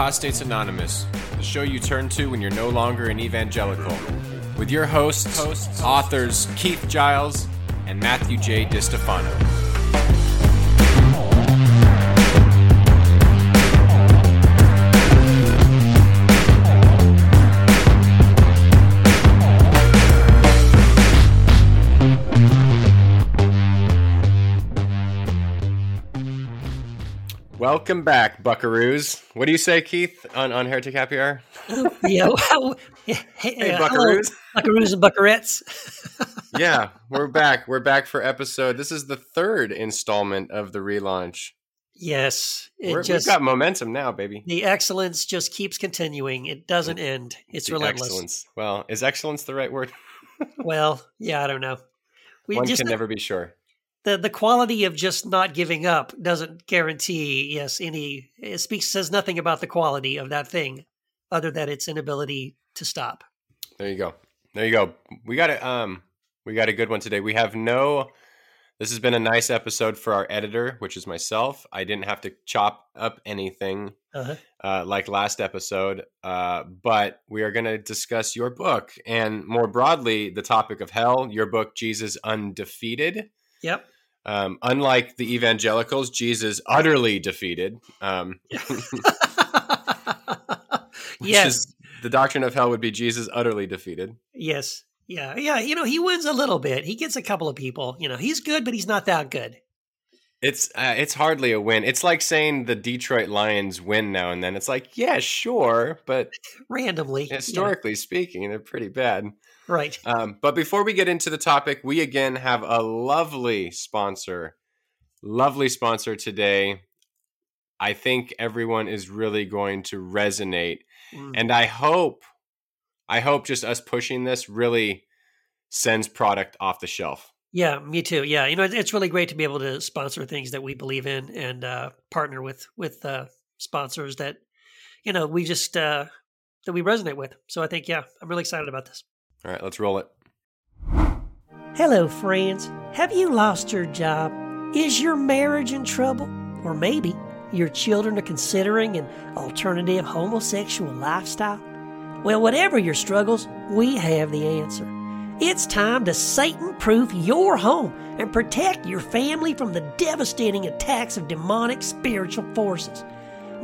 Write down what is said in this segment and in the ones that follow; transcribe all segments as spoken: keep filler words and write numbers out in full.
Apostates Anonymous, the show you turn to when you're no longer an evangelical, with your hosts, hosts authors Keith Giles and Matthew J. DiStefano. Welcome back, buckaroos. What do you say, Keith, on, on Heretic Happy Hour? yeah, well, hey, hey, uh, buckaroos. Hello, buckaroos and buckarettes. yeah, we're back. We're back for episode. This is the third installment of the relaunch. Yes. It just, we've got momentum now, baby. The excellence just keeps continuing. It doesn't it, end. It's relentless. Excellence. Well, is excellence the right word? well, yeah, I don't know. We One just, can never be sure. The the quality of just not giving up doesn't guarantee, yes, any, it speaks, says nothing about the quality of that thing other than its inability to stop. There you go. There you go. We got a, um, we got a good one today. We have no, this has been a nice episode for our editor, which is myself. I didn't have to chop up anything uh-huh. uh, like last episode, uh, but we are going to discuss your book and more broadly, the topic of hell, your book, Jesus Undefeated. Yep. Um, unlike the evangelicals, Jesus utterly defeated. Um, which yes. Is, the doctrine of hell would be Jesus utterly defeated. Yes. Yeah. Yeah. You know, he wins a little bit. He gets a couple of people. You know, he's good, but he's not that good. It's uh, it's hardly a win. It's like saying the Detroit Lions win now and then. It's like, yeah, sure, but randomly, historically yeah. speaking, they're pretty bad. Right. Um, but before we get into the topic, we again have a lovely sponsor, lovely sponsor today. I think everyone is really going to resonate. Mm. And I hope, I hope just us pushing this really sends product off the shelf. Yeah, me too. Yeah. You know, it's really great to be able to sponsor things that we believe in and uh, partner with, with uh, sponsors that, you know, we just, uh, that we resonate with. So I think, yeah, I'm really excited about this. All right, let's roll it. Hello, friends. Have you lost your job? Is your marriage in trouble? Or maybe your children are considering an alternative homosexual lifestyle? Well, whatever your struggles, we have the answer. It's time to Satan-proof your home and protect your family from the devastating attacks of demonic spiritual forces.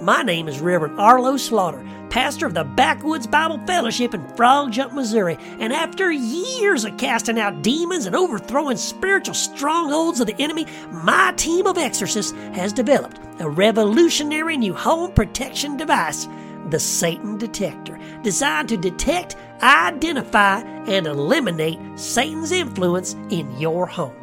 My name is Reverend Arlo Slaughter, pastor of the Backwoods Bible Fellowship in Frog Jump, Missouri, and after years of casting out demons and overthrowing spiritual strongholds of the enemy, my team of exorcists has developed a revolutionary new home protection device, the Satan Detector, designed to detect, identify, and eliminate Satan's influence in your home.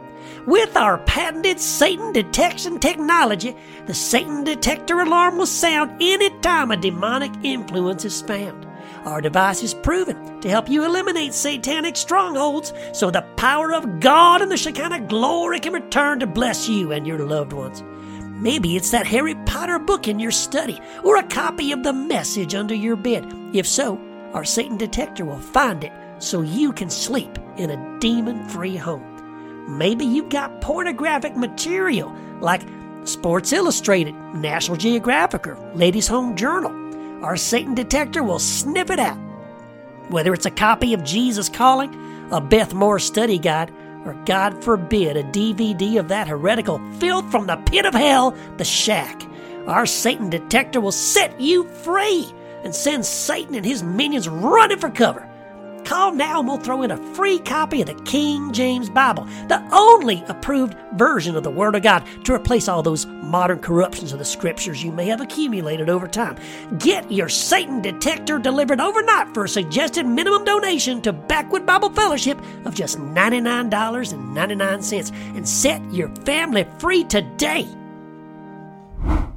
With our patented Satan detection technology, the Satan Detector alarm will sound any time a demonic influence is found. Our device is proven to help you eliminate satanic strongholds so the power of God and the Shekinah glory can return to bless you and your loved ones. Maybe it's that Harry Potter book in your study or a copy of the message under your bed. If so, our Satan Detector will find it so you can sleep in a demon-free home. Maybe you've got pornographic material like Sports Illustrated, National Geographic, or Ladies' Home Journal. Our Satan Detector will sniff it out. Whether it's a copy of Jesus Calling, a Beth Moore study guide, or God forbid, a D V D of that heretical filth from the pit of hell, the shack, our Satan Detector will set you free and send Satan and his minions running for cover. Call now and we'll throw in a free copy of the King James Bible, the only approved version of the Word of God, to replace all those modern corruptions of the Scriptures you may have accumulated over time. Get your Satan Detector delivered overnight for a suggested minimum donation to Backwood Bible Fellowship of just ninety-nine dollars and ninety-nine cents and set your family free today. All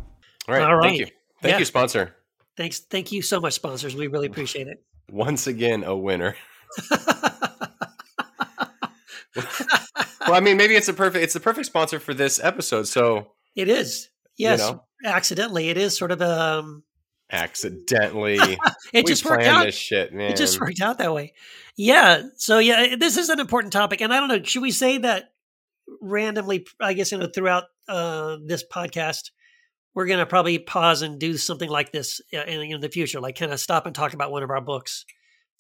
right. All right. Thank you. Thank yeah. you, sponsor. Thanks. Thank you so much, sponsors. We really appreciate it. Once again, a winner. Well, I mean, maybe it's a perfect, it's the perfect sponsor for this episode. So it is. Yes. You know. Accidentally. It is sort of, um, accidentally. It we just worked out. This shit, man. It just worked out that way. Yeah. So yeah, this is an important topic. And I don't know, should we say that randomly, I guess, you know, throughout, uh, this podcast, we're going to probably pause and do something like this in, in the future, like kind of stop and talk about one of our books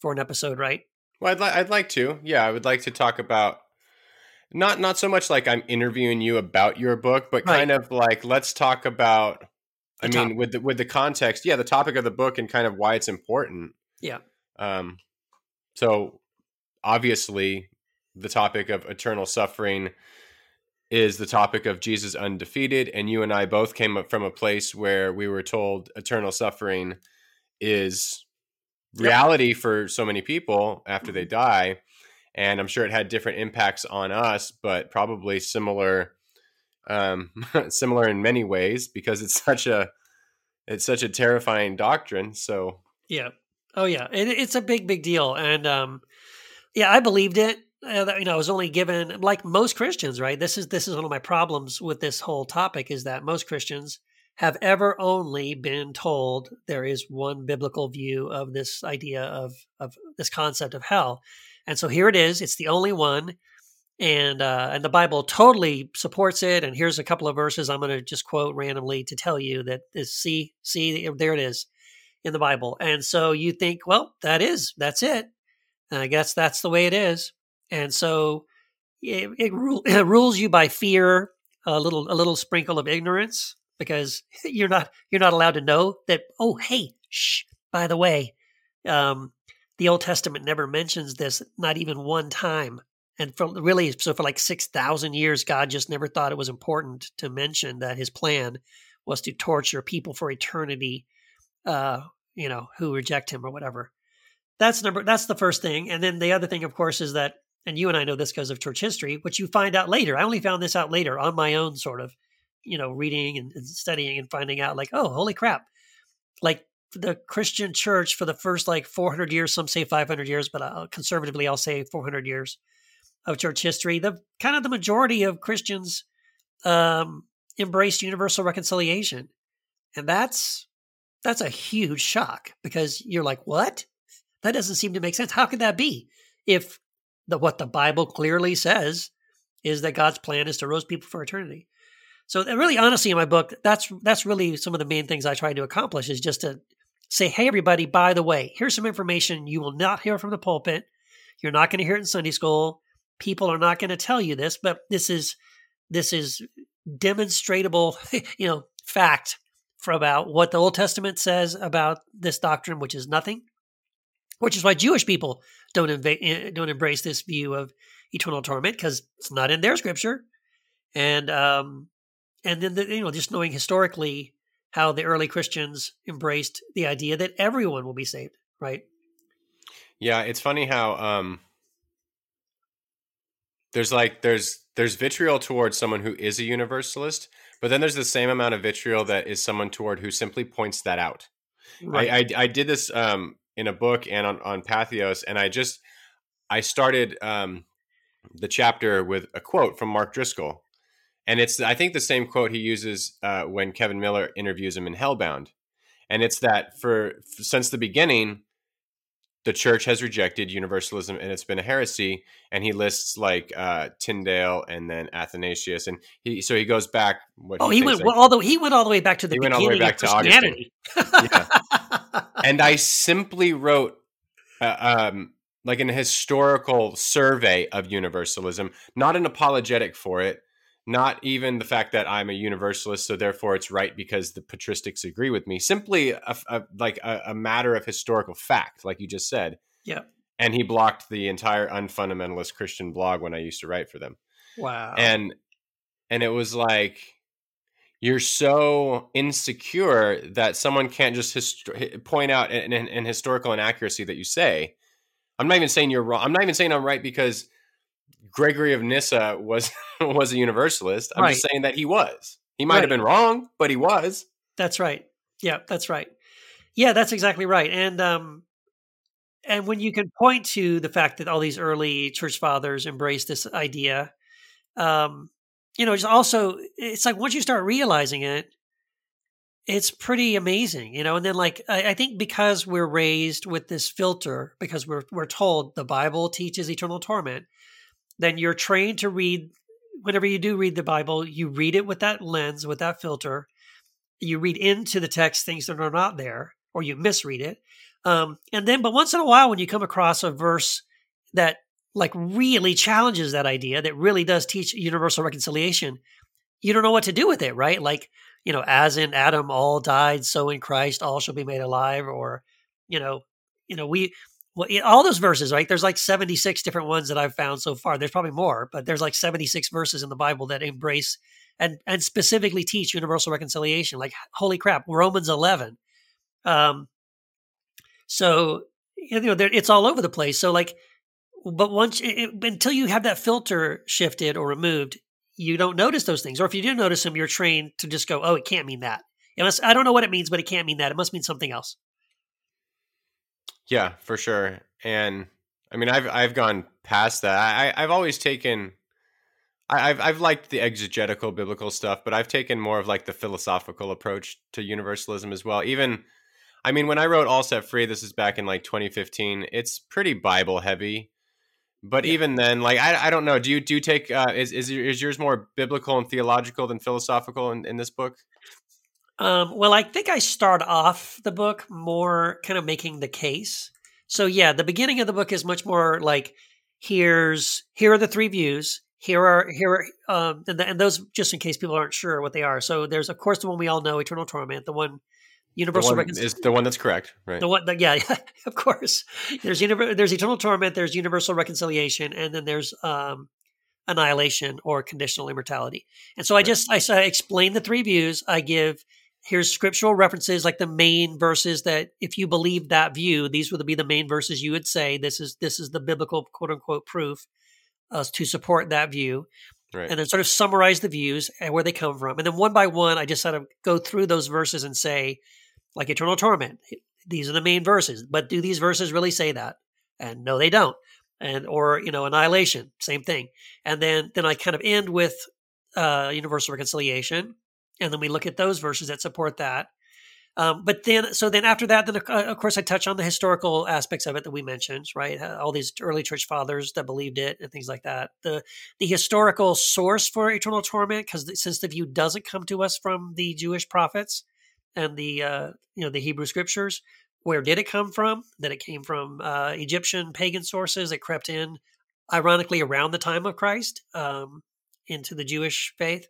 for an episode, right? Well, I'd, li- I'd like to. Yeah, I would like to talk about not not so much like I'm interviewing you about your book, but right. kind of like let's talk about, the I topic. mean, with the, with the context, yeah, the topic of the book and kind of why it's important. Yeah. Um. So obviously, the topic of eternal suffering is the topic of Jesus Undefeated, and you and I both came up from a place where we were told eternal suffering is reality yep. for so many people after they die. And I'm sure it had different impacts on us, but probably similar, um, similar in many ways because it's such a, it's such a terrifying doctrine. So yeah, oh yeah, it, it's a big, big deal, and um, yeah, I believed it. Uh, that, you know, I was only given, like most Christians, right? This is this is one of my problems with this whole topic is that most Christians have ever only been told there is one biblical view of this idea of of this concept of hell. And so here it is. It's the only one. And uh, and the Bible totally supports it. And here's a couple of verses I'm going to just quote randomly to tell you that is, see, see, there it is in the Bible. And so you think, well, that is, that's it. And I guess that's the way it is. And so it, it, rule, it rules you by fear, a little a little sprinkle of ignorance, because you're not you're not allowed to know that. Oh, hey, shh. By the way, um, the Old Testament never mentions this, not even one time. And for, really, so for like six thousand years, God just never thought it was important to mention that His plan was to torture people for eternity, uh, you know, who reject Him or whatever. That's number. That's the first thing. And then the other thing, of course, is that. And you and I know this because of church history, which you find out later. I only found this out later on my own, sort of, you know, reading and, and studying and finding out like, oh, holy crap. Like the Christian church for the first like four hundred years, some say five hundred years, but I'll, conservatively I'll say four hundred years of church history. The kind of the majority of Christians um, embraced universal reconciliation. And that's, that's a huge shock because you're like, what? That doesn't seem to make sense. How could that be? If The, what the Bible clearly says is that God's plan is to roast people for eternity. So really, honestly, in my book, that's that's really some of the main things I try to accomplish is just to say, hey, everybody, by the way, here's some information you will not hear from the pulpit. You're not going to hear it in Sunday school. People are not going to tell you this, but this is this is demonstrable, you know, fact for about what the Old Testament says about this doctrine, which is nothing. Which is why Jewish people don't inv- don't embrace this view of eternal torment because it's not in their scripture, and um, and then the, you know just knowing historically how the early Christians embraced the idea that everyone will be saved, right? Yeah, it's funny how um, there's like there's there's vitriol towards someone who is a universalist, but then there's the same amount of vitriol that is someone toward who simply points that out. Right. I, I I did this. Um, in a book and on, on Pathos. And I just, I started um, the chapter with a quote from Mark Driscoll. And it's, I think the same quote he uses uh, when Kevin Miller interviews him in Hellbound. And it's that for, for, since the beginning, the church has rejected universalism and it's been a heresy. And he lists like uh, Tyndale and then Athanasius. And he, so he goes back. What oh, he, he went like, all the, he went all the way back to the he beginning went all the way back of to Christianity. Augustine. Yeah. And I simply wrote uh, um, like an historical survey of universalism, not an apologetic for it, not even the fact that I'm a universalist, so therefore it's right because the patristics agree with me. Simply a, a, like a, a matter of historical fact, like you just said. Yeah. And he blocked the entire unfundamentalist Christian blog when I used to write for them. Wow. And and it was like, you're so insecure that someone can't just hist- point out an, an, an historical inaccuracy that you say. I'm not even saying you're wrong. I'm not even saying I'm right because Gregory of Nyssa was was a universalist. I'm right. just saying that he was. He might right. have been wrong, but he was. That's right. Yeah, that's right. Yeah, that's exactly right. And um, and when you can point to the fact that all these early church fathers embraced this idea, um. You know, it's also, it's like once you start realizing it, it's pretty amazing, you know? And then like, I, I think because we're raised with this filter, because we're we're told the Bible teaches eternal torment, then you're trained to read, whenever you do read the Bible, you read it with that lens, with that filter. you read into the text things that are not there, or you misread it. Um, and then, but once in a while, when you come across a verse that like really challenges that idea, that really does teach universal reconciliation, you don't know what to do with it, right? Like, you know, as in Adam, all died, so in Christ, all shall be made alive, or, you know, you know, we, well, all those verses, right? There's like seventy-six different ones that I've found so far. There's probably more, but there's like seventy-six verses in the Bible that embrace and, and specifically teach universal reconciliation. Like, holy crap, Romans eleven. Um, so, you know, there, it's all over the place. So like, but once, it, until you have that filter shifted or removed, you don't notice those things. Or if you do notice them, you're trained to just go, oh, it can't mean that. It must, I don't know what it means, but it can't mean that. It must mean something else. Yeah, for sure. And I mean, I've I've gone past that. I, I've always taken, I, I've I've liked the exegetical biblical stuff, but I've taken more of like the philosophical approach to universalism as well. Even, I mean, when I wrote All Set Free, this is back in like twenty fifteen. It's pretty Bible heavy, but yeah. Even then, like I I don't know. Do you do you take uh, is is is yours more biblical and theological than philosophical in, in this book? Um, well, I think I start off the book more kind of making the case. So yeah, the beginning of the book is much more like, here's, here are the three views. Here are, here are, um, and, the, and those, just in case people aren't sure what they are. So there's, of course, the one we all know, eternal torment, the one universal the one reconciliation. Is the one that's correct, right? The one, the, yeah, of course. There's, univer- there's eternal torment, there's universal reconciliation, and then there's, um, annihilation or conditional immortality. And so right. I just, I, so I explain the three views. I give, here's scriptural references, like the main verses that if you believe that view, these would be the main verses you would say, this is this is the biblical quote unquote proof uh, to support that view. Right. And then sort of summarize the views and where they come from. And then one by one, I just sort of go through those verses and say, like eternal torment, these are the main verses, but do these verses really say that? And no, they don't. And, or, you know, annihilation, same thing. And then, then I kind of end with uh, universal reconciliation. And then we look at those verses that support that. Um, but then, so then after that, then uh, of course I touch on the historical aspects of it that we mentioned, right? All these early church fathers that believed it and things like that. The the historical source for eternal torment, because since the view doesn't come to us from the Jewish prophets and the uh, you know the Hebrew scriptures, where did it come from? That it came from uh, Egyptian pagan sources. It crept in, ironically, around the time of Christ um, into the Jewish faith.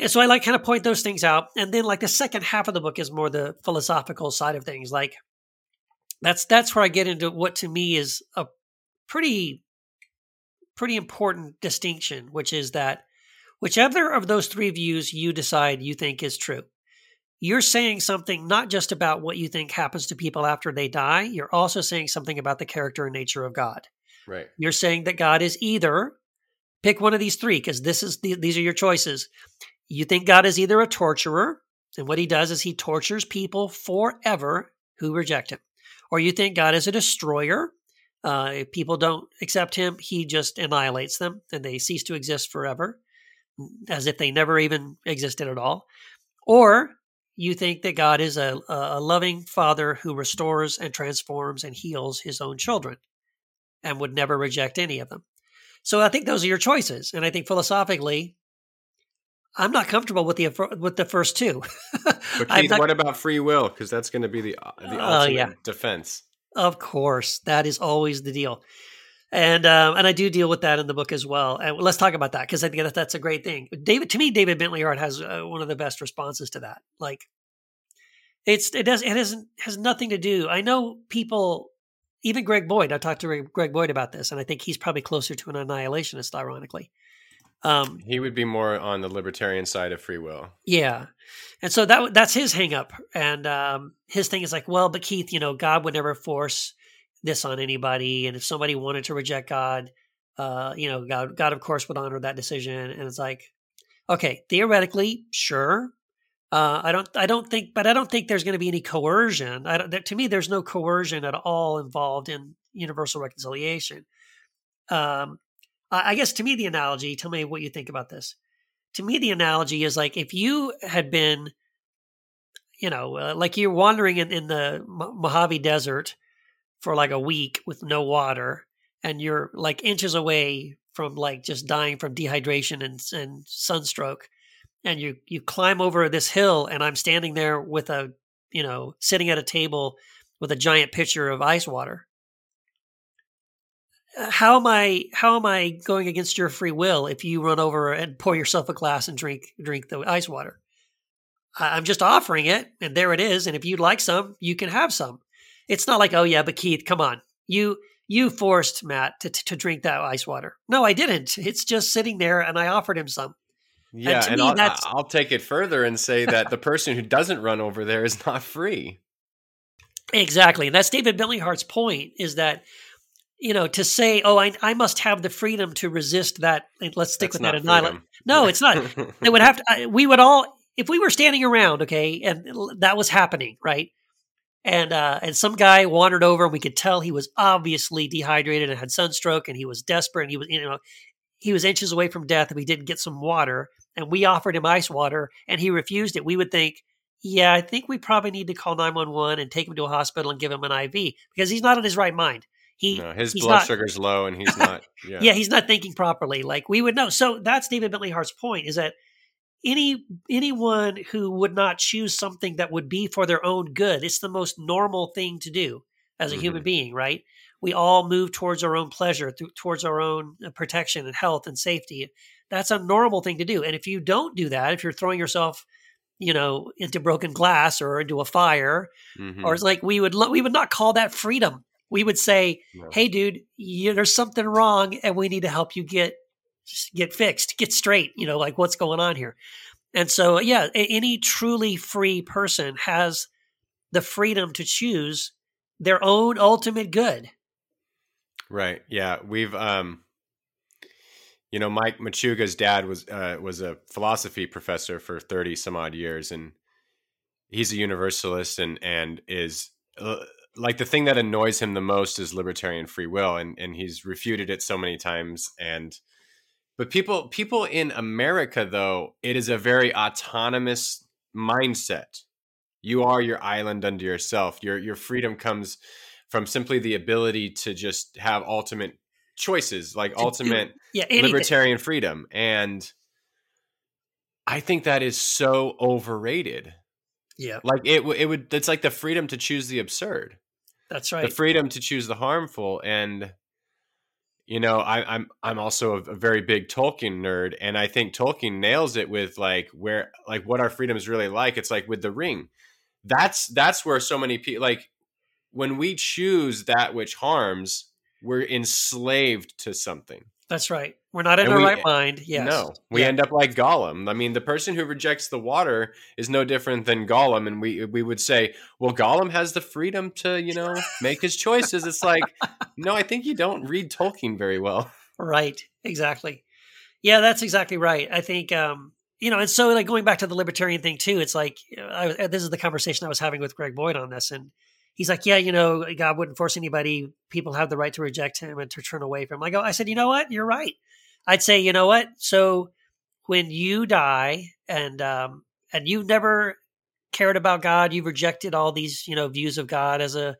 And so I like kind of point those things out. And then like the second half of the book is more the philosophical side of things. Like that's, that's where I get into what to me is a pretty, pretty important distinction, which is that whichever of those three views you decide you think is true, you're saying something not just about what you think happens to people after they die. You're also saying something about the character and nature of God. Right. You're saying that God is either, pick one of these three, because this is the, these are your choices. You think God is either a torturer, and what he does is he tortures people forever who reject him. Or you think God is a destroyer. Uh, if people don't accept him, he just annihilates them, and they cease to exist forever, as if they never even existed at all. Or you think that God is a, a loving father who restores and transforms and heals his own children and would never reject any of them. So I think those are your choices. And I think philosophically, I'm not comfortable with the with the first two. But Keith, not, what about free will? Because that's going to be the the uh, ultimate yeah. defense. Of course, that is always the deal, and um, and I do deal with that in the book as well. And let's talk about that because I think that that's a great thing. David, to me, David Bentley Hart has uh, one of the best responses to that. Like, it's it does it hasn't has nothing to do. I know people, even Greg Boyd. I talked to Greg Boyd about this, and I think he's probably closer to an annihilationist, ironically. Um, he would be more on the libertarian side of free will. Yeah. And so that that's his hang up. And um, his thing is like, well, but Keith, you know, God would never force this on anybody. And if somebody wanted to reject God, uh, you know, God, God, of course, would honor that decision. And it's like, okay, theoretically, sure. Uh, I don't I don't think, but I don't think there's going to be any coercion. I don't, to me, there's no coercion at all involved in universal reconciliation. Um I guess to me, the analogy, tell me what you think about this. To me, the analogy is like if you had been, you know, uh, like you're wandering in, in the Mojave Desert for like a week with no water and you're like inches away from like just dying from dehydration and, and sunstroke. and you you climb over this hill, and I'm standing there with a, you know, sitting at a table with a giant pitcher of ice water. How am I how am I going against your free will if you run over and pour yourself a glass and drink drink the ice water? I'm just offering it, and there it is, and if you'd like some, you can have some. It's not like, oh yeah, but Keith, come on. You you forced Matt to to drink that ice water. No, I didn't. It's just sitting there, and I offered him some. Yeah, and, and I'll, I'll take it further and say that the person who doesn't run over there is not free. Exactly. And that's David Bentley Hart's point, is that, you know, to say, oh, I, I must have the freedom to resist that. Let's stick that's with that. Annihilation. No, it's not. It would have to, we would all, if we were standing around, okay, and that was happening, right? And, uh, and some guy wandered over, and we could tell he was obviously dehydrated and had sunstroke, and he was desperate, and he was, you know, he was inches away from death, and we didn't get some water, and we offered him ice water, and he refused it. We would think, yeah, I think we probably need to call nine one one and take him to a hospital and give him an I V, because he's not in his right mind. He, no, his blood not, sugar's low, and he's not. Yeah. yeah, he's not thinking properly. Like we would know. So that's David Bentley Hart's point: is that any anyone who would not choose something that would be for their own good, it's the most normal thing to do as a mm-hmm. human being, right? We all move towards our own pleasure, th- towards our own protection and health and safety. That's a normal thing to do. And if you don't do that, if you're throwing yourself, you know, into broken glass or into a fire, mm-hmm. or it's like we would lo- we would not call that freedom. We would say, hey, dude, you, there's something wrong, and we need to help you get get fixed, get straight, you know, like what's going on here. And so, yeah, any truly free person has the freedom to choose their own ultimate good. Right. Yeah. We've, um, you know, Mike Machuga's dad was uh, was a philosophy professor for thirty some odd years, and he's a universalist and, and is... Uh, like the thing that annoys him the most is libertarian free will. And, and he's refuted it so many times. And, but people, people in America, though, it is a very autonomous mindset. You are your island unto yourself. Your, your freedom comes from simply the ability to just have ultimate choices, like ultimate yeah, libertarian freedom. And I think that is so overrated. Yeah. Like it, it would, it's like the freedom to choose the absurd. That's right. The freedom to choose the harmful. And, you know, I, I'm, I'm also a, a very big Tolkien nerd. And I think Tolkien nails it with like where, like what our freedom is really like. It's like with the ring, that's, that's where so many people, like when we choose that which harms, we're enslaved to something. That's right. We're not in and our we, right mind. Yes. No, we yeah. end up like Gollum. I mean, the person who rejects the water is no different than Gollum. And we we would say, well, Gollum has the freedom to, you know, make his choices. It's like, no, I think you don't read Tolkien very well. Right. Exactly. Yeah, that's exactly right. I think, um, you know, and so like going back to the libertarian thing too, it's like, I, this is the conversation I was having with Greg Boyd on this. And he's like, yeah, you know, God wouldn't force anybody. People have the right to reject him and to turn away from him. I go, I said, you know what? You're right. I'd say, you know what? So when you die and um, and you've never cared about God, you've rejected all these, you know, views of God as a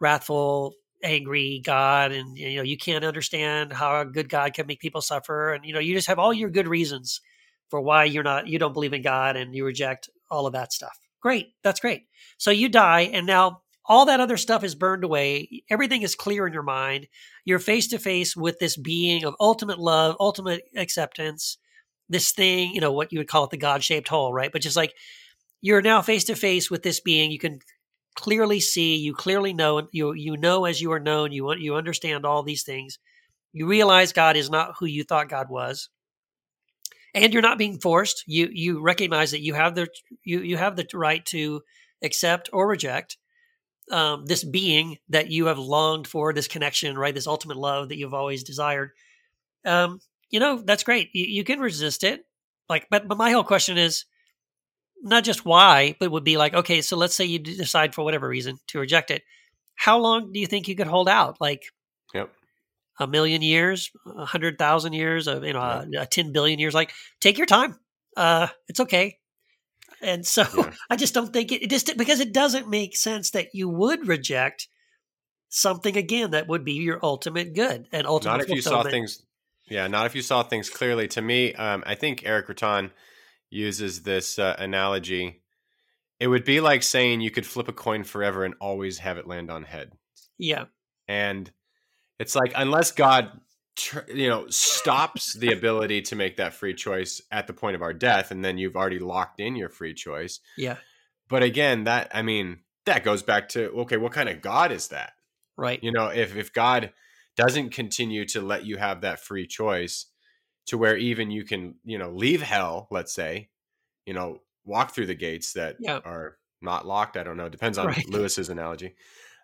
wrathful, angry God. And, you know, you can't understand how a good God can make people suffer. And, you know, you just have all your good reasons for why you're not, you don't believe in God and you reject all of that stuff. Great. That's great. So you die and now all that other stuff is burned away. Everything is clear in your mind. You're face to face with this being of ultimate love, ultimate acceptance, this thing, you know, what you would call it the God-shaped hole, right? But just like you're now face to face with this being, you can clearly see, you clearly know, you you know as you are known, you you understand all these things. You realize God is not who you thought God was. And you're not being forced. You you recognize that you have the you you have the right to accept or reject Um, this being that you have longed for, this connection, right? This ultimate love that you've always desired. Um, you know, that's great. You, you can resist it. Like, but, but my whole question is not just why, but would be like, okay, so let's say you decide for whatever reason to reject it. How long do you think you could hold out? Like yep. a million years, a hundred thousand years, of, you know, yep. a, a ten billion years, like take your time. Uh, it's okay. And so yeah. I just don't think it, it just because it doesn't make sense that you would reject something again that would be your ultimate good and ultimate. Not if you saw things, yeah. Not if you saw things clearly. To me, um, I think Eric Rattan uses this uh, analogy. It would be like saying you could flip a coin forever and always have it land on head. Yeah. And it's like, unless God, you know, stops the ability to make that free choice at the point of our death, and then you've already locked in your free choice. Yeah. But again, that, I mean, that goes back to, okay, what kind of God is that? Right. You know, if, if God doesn't continue to let you have that free choice to where even you can, you know, leave hell, let's say, you know, walk through the gates that yeah. are not locked. I don't know. It depends on right. Lewis's analogy.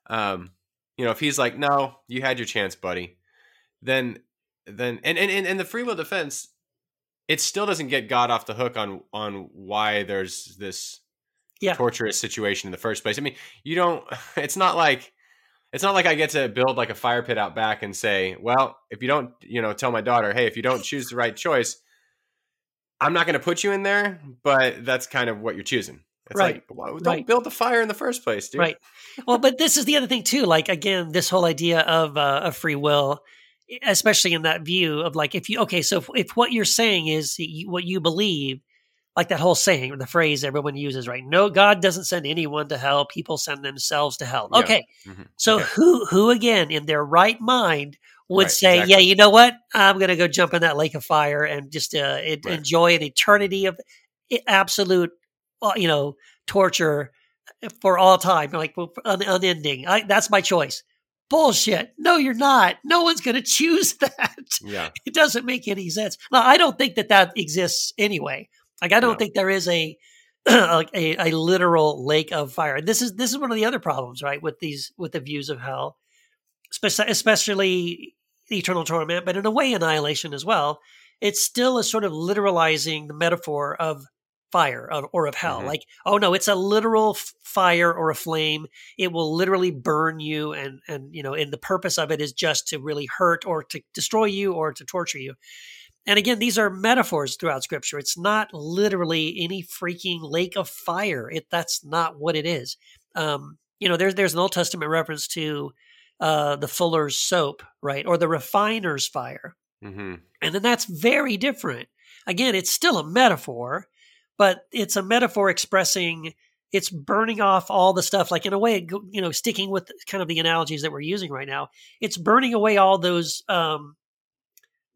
Um, you know, if he's like, no, you had your chance, buddy, then, then, and, and, and the free will defense, it still doesn't get God off the hook on, on why there's this yeah. torturous situation in the first place. I mean, you don't, it's not like, it's not like I get to build like a fire pit out back and say, well, if you don't, you know, tell my daughter, hey, if you don't choose the right choice, I'm not going to put you in there, but that's kind of what you're choosing. It's right. like, well, don't right. build the fire in the first place, dude. Right. Well, but this is the other thing too. Like, again, this whole idea of uh, of free will, especially in that view of like, if you, okay, so if, if what you're saying is you, what you believe, like that whole saying or the phrase everyone uses, right? No, God doesn't send anyone to hell. People send themselves to hell. Okay. Yeah. Mm-hmm. So okay. who, who again in their right mind would right, say, exactly. yeah, you know what? I'm going to go jump in that lake of fire and just uh, it, right. enjoy an eternity of absolute, you know, torture for all time. Like un- unending. I, that's my choice. Bullshit. No, you're not. No one's going to choose that. Yeah. It doesn't make any sense. Now, I don't think that that exists anyway. Like, I don't no. think there is a, a a literal lake of fire. And this is this is one of the other problems, right, with these with the views of hell, spe- especially eternal torment, but in a way, annihilation as well. It's still a sort of literalizing the metaphor of fire of, or of hell. Mm-hmm. Like, oh no, it's a literal f- fire or a flame. It will literally burn you, and and you know, and the purpose of it is just to really hurt or to destroy you or to torture you. And again, these are metaphors throughout Scripture. It's not literally any freaking lake of fire. It, that's not what it is. Um, you know, there's there's an Old Testament reference to uh, the fuller's soap, right, or the refiner's fire, mm-hmm. and then that's very different. Again, it's still a metaphor, but it's a metaphor expressing it's burning off all the stuff. Like in a way, you know, sticking with kind of the analogies that we're using right now, it's burning away all those. Um,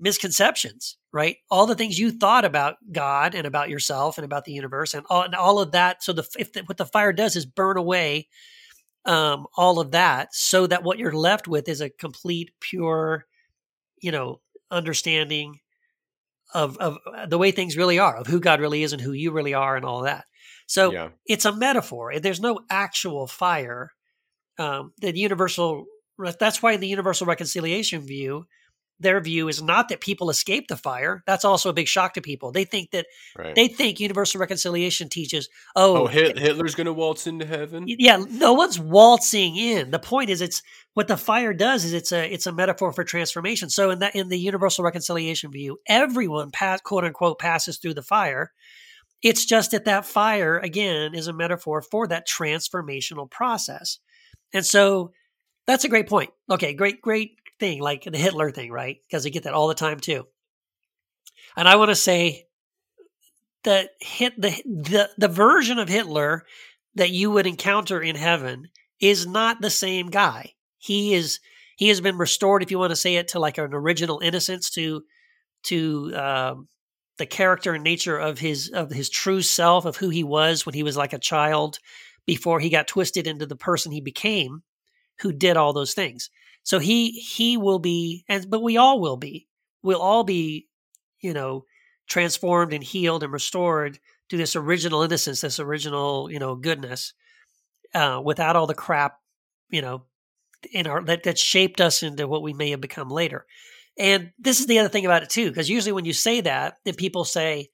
misconceptions, right? All the things you thought about God and about yourself and about the universe and all, and all of that. So the, if the, what the fire does is burn away um, all of that so that what you're left with is a complete, pure, you know, understanding of, of the way things really are, of who God really is and who you really are and all that. So yeah. it's a metaphor. There's no actual fire. Um, the universal, that's why in the universal reconciliation view, their view is not that people escape the fire. That's also a big shock to people. They think that right. they think universal reconciliation teaches, oh, oh Hitler's going to waltz into heaven. Yeah, no one's waltzing in. The point is, it's what the fire does is it's a it's a metaphor for transformation. So in that in the universal reconciliation view, everyone pass, quote unquote passes through the fire. It's just that that fire again is a metaphor for that transformational process, and so that's a great point. Okay, great, great. thing, like the Hitler thing, right? Because they get that all the time too. And I want to say that hit the, the the version of Hitler that you would encounter in heaven is not the same guy. He is he has been restored, if you want to say it, to like an original innocence, to to um, the character and nature of his of his true self, of who he was when he was like a child before he got twisted into the person he became, who did all those things. So he he will be, and but we all will be. We'll all be, you know, transformed and healed and restored to this original innocence, this original, you know, goodness, uh, without all the crap, you know, in our that, that shaped us into what we may have become later. And this is the other thing about it too, because usually when you say that, then people say,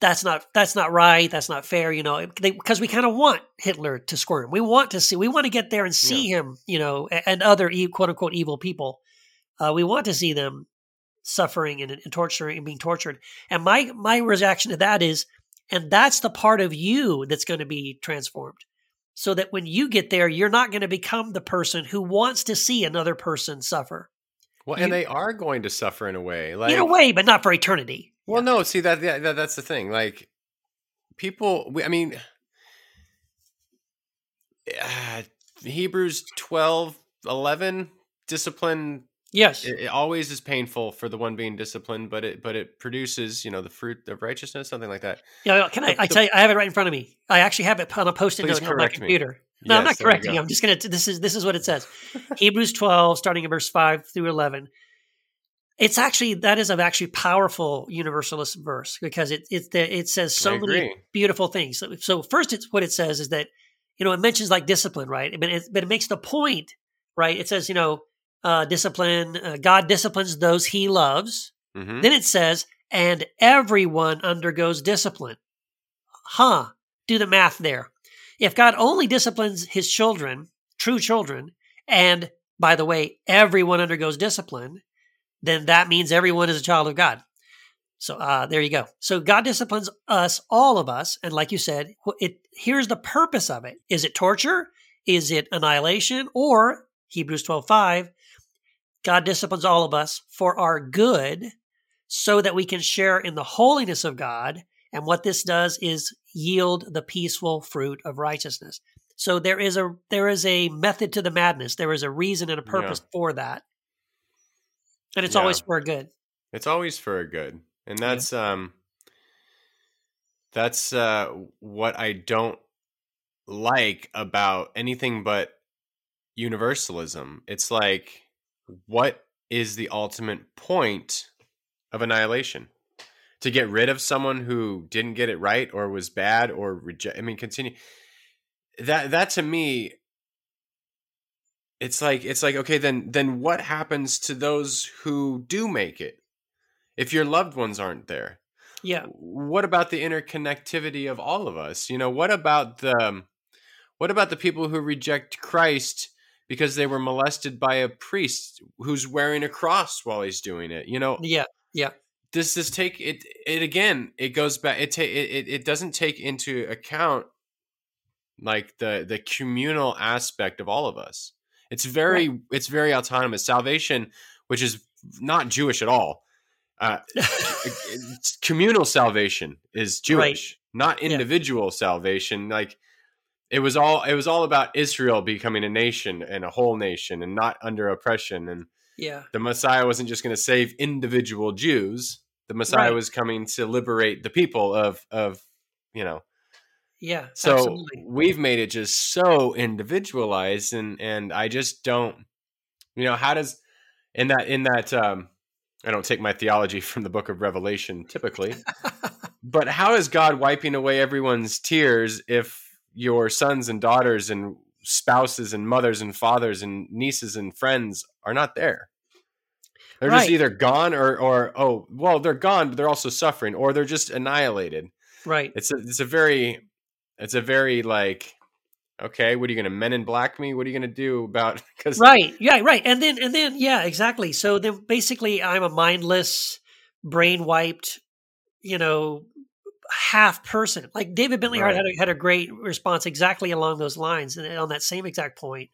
that's not that's not right, that's not fair, you know, because we kind of want Hitler to squirm. We want to see, we want to get there and see yeah. him, you know, and other quote unquote evil people. Uh, we want to see them suffering and, and torturing and being tortured. And my my reaction to that is, and that's the part of you that's going to be transformed, so that when you get there, you're not going to become the person who wants to see another person suffer. Well, and you, they are going to suffer in a way. Like, in a way, but not for eternity. Well, yeah. no, see, that, that that's the thing. Like, people, we, I mean, uh, Hebrews twelve eleven, discipline. Yes. It, it always is painful for the one being disciplined, but it but it produces, you know, the fruit of righteousness, something like that. Yeah, can I, I tell you, I have it right in front of me. I actually have it on a post-it note on my computer. Me. No, yes, I'm not correcting you. I'm just going to, this is, this is what it says. Hebrews twelve, starting in verse five through eleven. It's actually, that is an actually powerful universalist verse because it, it, it says so many beautiful things. So, so first it's what it says is that, you know, it mentions like discipline, right? But it, but it makes the point, right? It says, you know, uh, discipline, uh, God disciplines those he loves. Mm-hmm. Then it says, and everyone undergoes discipline. Huh? Do the math there. If God only disciplines his children, true children, and by the way, everyone undergoes discipline, then that means everyone is a child of God. So uh, there you go. So God disciplines us, all of us. And like you said, it, here's the purpose of it. Is it torture? Is it annihilation? Or Hebrews twelve five, God disciplines all of us for our good so that we can share in the holiness of God. And what this does is yield the peaceful fruit of righteousness. So there is a there is a method to the madness. There is a reason and a purpose yeah. for that. And it's yeah. always for a good. It's always for a good. And that's yeah. um that's uh what I don't like about anything but universalism. It's like, what is the ultimate point of annihilation? To get rid of someone who didn't get it right or was bad or reject. I mean, continue that, that to me, it's like, it's like, okay, then, then what happens to those who do make it? If your loved ones aren't there. Yeah. What about the interconnectivity of all of us? You know, what about the, what about the people who reject Christ because they were molested by a priest who's wearing a cross while he's doing it? You know? Yeah. Yeah. This is take it, it again, it goes back, it, ta- it it doesn't take into account like the, the communal aspect of all of us. It's very, right. it's very autonomous. Salvation, which is not Jewish at all. Uh, communal salvation is Jewish, right. not individual yeah. salvation. Like it was all, it was all about Israel becoming a nation and a whole nation and not under oppression. And yeah, the Messiah wasn't just going to save individual Jews. The Messiah right. was coming to liberate the people of, of, you know, yeah. So absolutely. We've made it just so individualized, and, and I just don't, you know, how does in that in that um, I don't take my theology from the Book of Revelation typically, but how is God wiping away everyone's tears if your sons and daughters and spouses and mothers and fathers and nieces and friends are not there? They're right. just either gone or, or, oh, well, they're gone, but they're also suffering, or they're just annihilated. Right. It's a, it's a very, it's a very like, okay, what are you going to Men in Black me? What are you going to do about, cause right. Yeah. Right. And then, and then, yeah, exactly. So then basically I'm a mindless, brain wiped, you know, half person. Like David Bentley Hart right. had, had a great response exactly along those lines and on that same exact point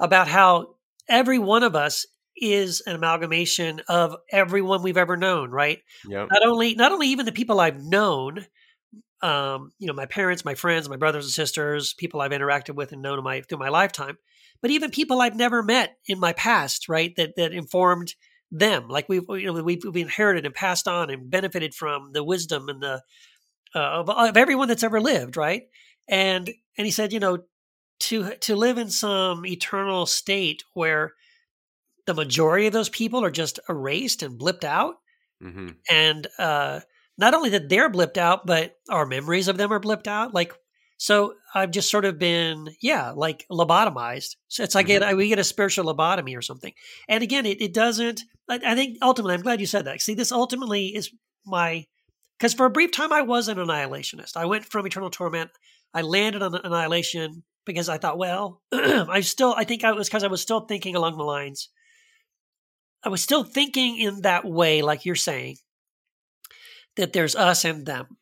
about how every one of us is an amalgamation of everyone we've ever known, right? Yep. Not only, not only even the people I've known, um, you know, my parents, my friends, my brothers and sisters, people I've interacted with and known in my, through my lifetime, but even people I've never met in my past, right? That, that informed them. Like we've, you know, we've, we've inherited and passed on and benefited from the wisdom and the, Uh, of, of everyone that's ever lived, right? And and he said, you know, to to live in some eternal state where the majority of those people are just erased and blipped out, mm-hmm. and uh, not only that they're blipped out, but our memories of them are blipped out. Like, so I've just sort of been, yeah, like lobotomized. So it's like mm-hmm. it, we get a spiritual lobotomy or something. And again, it it doesn't. I, I think ultimately, I'm glad you said that. See, this ultimately is my. Because for a brief time, I was an annihilationist. I went from eternal torment. I landed on annihilation because I thought, well, I still, I think I was because I was still thinking along the lines. I was still thinking in that way, like you're saying, that there's us and them,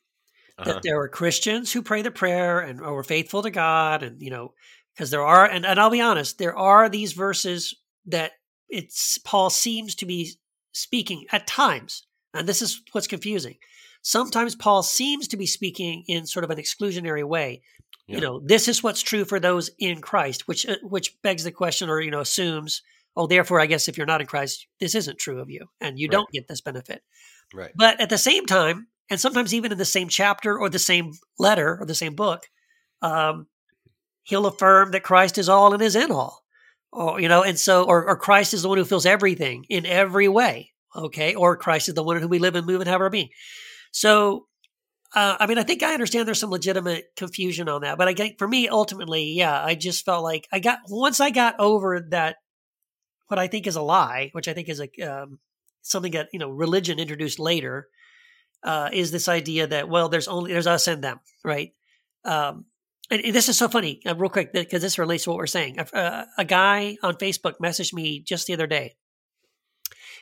uh-huh. that there were Christians who pray the prayer and were faithful to God. And, you know, because there are, and, and I'll be honest, there are these verses that it's Paul seems to be speaking at times, and this is what's confusing. Sometimes Paul seems to be speaking in sort of an exclusionary way. Yeah. You know, this is what's true for those in Christ, which which begs the question, or, you know, assumes, oh, therefore, I guess if you're not in Christ, this isn't true of you, and you right. don't get this benefit. Right. But at the same time, and sometimes even in the same chapter or the same letter or the same book, um, he'll affirm that Christ is all and is in all, or, you know, and so, or, or Christ is the one who fills everything in every way, okay, or Christ is the one in whom we live and move and have our being. So, uh, I mean, I think I understand there's some legitimate confusion on that, but I think for me, ultimately, yeah, I just felt like I got, once I got over that, what I think is a lie, which I think is a, um, something that, you know, religion introduced later, uh, is this idea that, well, there's only, there's us and them, right? Um, and, and this is so funny, uh, real quick, because this relates to what we're saying. Uh, a guy on Facebook messaged me just the other day,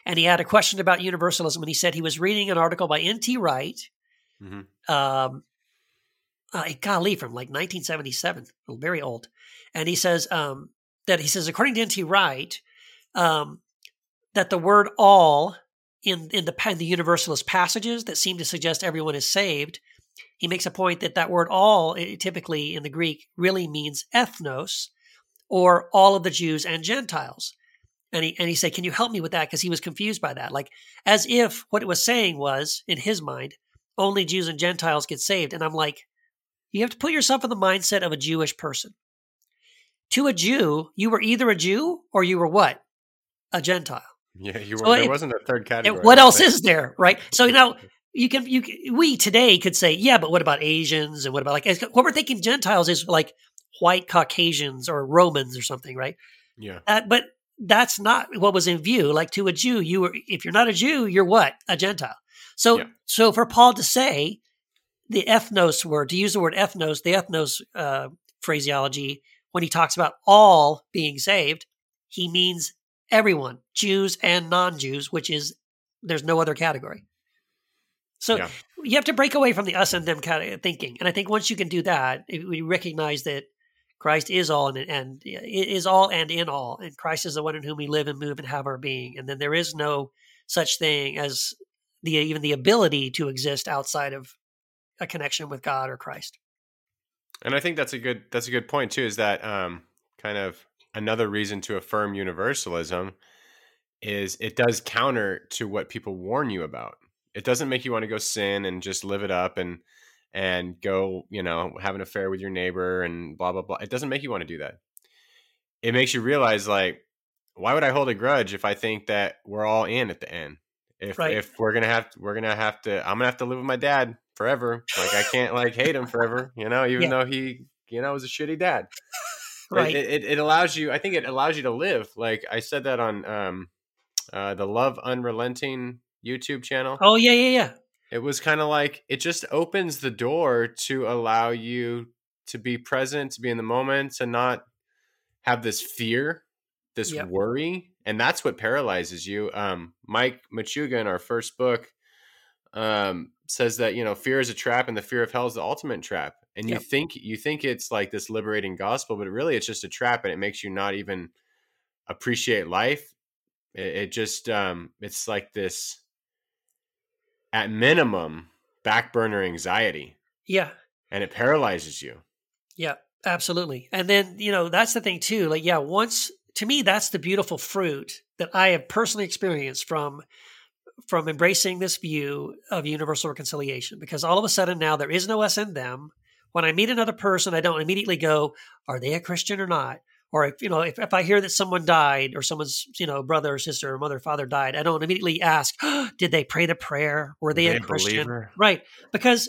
and he had a question about universalism, and he said he was reading an article by N T Wright, mm-hmm. um, uh, golly, from like nineteen seventy-seven, very old. And he says um, that he says, according to N T Wright, um, that the word all in, in the in the universalist passages that seem to suggest everyone is saved, he makes a point that that word all, it, typically in the Greek, really means ethnos, or all of the Jews and Gentiles. And he and he said, can you help me with that? Because he was confused by that. Like, as if what it was saying was, in his mind, only Jews and Gentiles get saved. And I'm like, you have to put yourself in the mindset of a Jewish person. To a Jew, you were either a Jew or you were what? A Gentile. Yeah, you were. So there it, wasn't a third category. It, what else is there, right? So now you can you we today could say, yeah, but what about Asians and what about like what we're thinking Gentiles is like white Caucasians or Romans or something, right? Yeah, uh, but. That's not what was in view. Like to a Jew, you were, if you're not a Jew, you're what? A Gentile. So, yeah. so for Paul to say the ethnos word, to use the word ethnos, the ethnos uh, phraseology, when he talks about all being saved, he means everyone, Jews and non-Jews, which is, there's no other category. So yeah. you have to break away from the us and them kind of thinking. And I think once you can do that, we recognize that Christ is all and, and is all and in all, and Christ is the one in whom we live and move and have our being. And then there is no such thing as the even the ability to exist outside of a connection with God or Christ. And I think that's a good that's a good point too. Is that um, kind of another reason to affirm universalism? Is it does counter to what people warn you about. It doesn't make you want to go sin and just live it up and. and go, you know, have an affair with your neighbor and blah, blah, blah. It doesn't make you want to do that. It makes you realize, like, why would I hold a grudge if I think that we're all in at the end? If right. if we're going to have, we're going to have to, I'm going to have to live with my dad forever. Like, I can't, like, hate him forever, you know, even yeah. though he, you know, was a shitty dad. Right. It, it, it allows you, I think it allows you to live. Like, I said that on um, uh, the Love Unrelenting YouTube channel. Oh, yeah, yeah, yeah. It was kind of like, it just opens the door to allow you to be present, to be in the moment, to not have this fear, this yep. worry. And that's what paralyzes you. Um, Mike Machuga in our first book um, says that, you know, fear is a trap and the fear of hell is the ultimate trap. And yep. you think you think it's like this liberating gospel, but really it's just a trap, and it makes you not even appreciate life. It, it just, um, it's like this... at minimum, back burner anxiety. Yeah. And it paralyzes you. Yeah, absolutely. And then, you know, that's the thing too. Like, yeah, once, to me, that's the beautiful fruit that I have personally experienced from, from embracing this view of universal reconciliation, because all of a sudden now there is no us and them. When I meet another person, I don't immediately go, are they a Christian or not? Or if, you know, if, if I hear that someone died or someone's, you know, brother or sister or mother or father died, I don't immediately ask, oh, did they pray the prayer? Were they, they a Christian? Believer. Right. Because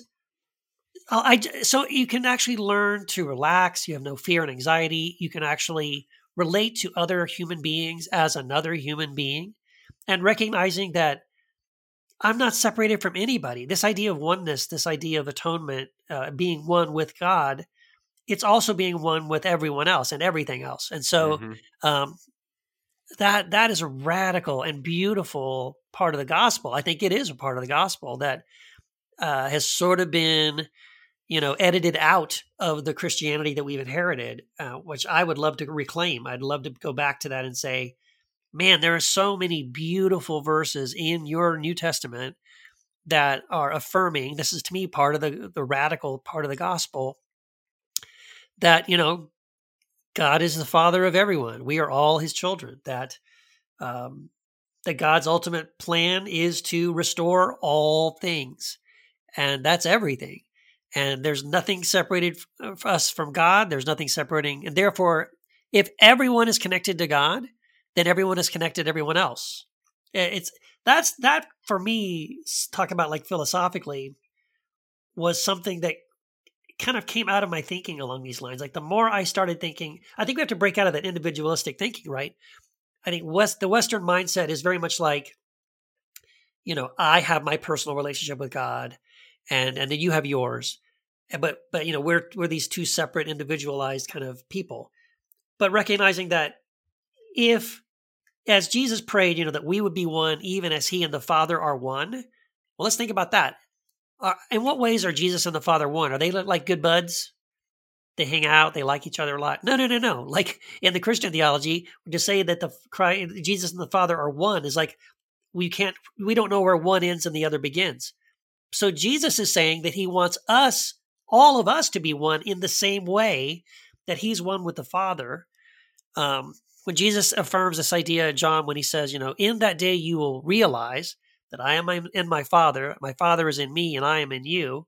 I, so you can actually learn to relax. You have no fear and anxiety. You can actually relate to other human beings as another human being, and recognizing that I'm not separated from anybody. This idea of oneness, this idea of atonement, uh, being one with God, it's also being one with everyone else and everything else. And so mm-hmm. um, that that is a radical and beautiful part of the gospel. I think it is a part of the gospel that uh, has sort of been, you know, edited out of the Christianity that we've inherited, uh, which I would love to reclaim. I'd love to go back to that and say, man, there are so many beautiful verses in your New Testament that are affirming. This is, to me, part of the, the radical part of the gospel, that, you know, God is the father of everyone. We are all his children, that um, that God's ultimate plan is to restore all things. And that's everything. And there's nothing separated f- us from God. There's nothing separating. And therefore, if everyone is connected to God, then everyone is connected to everyone else. It's that's that for me, talking about like philosophically, was something that kind of came out of my thinking along these lines. Like the more I started thinking, I think we have to break out of that individualistic thinking, right? I think West, the Western mindset is very much like, you know, I have my personal relationship with God, and and then you have yours. But but you know, we're we're these two separate, individualized kind of people. But recognizing that if, as Jesus prayed, you know, that we would be one, even as he and the Father are one. Well, let's think about that. Uh, in what ways are Jesus and the Father one? Are they like good buds? They hang out. They like each other a lot. No, no, no, no. Like in the Christian theology, to say that the Christ, Jesus and the Father are one is like, we can't, we don't know where one ends and the other begins. So Jesus is saying that he wants us, all of us, to be one in the same way that he's one with the Father. Um, When Jesus affirms this idea in John, when he says, you know, in that day you will realize that I am in my Father, my Father is in me, and I am in you.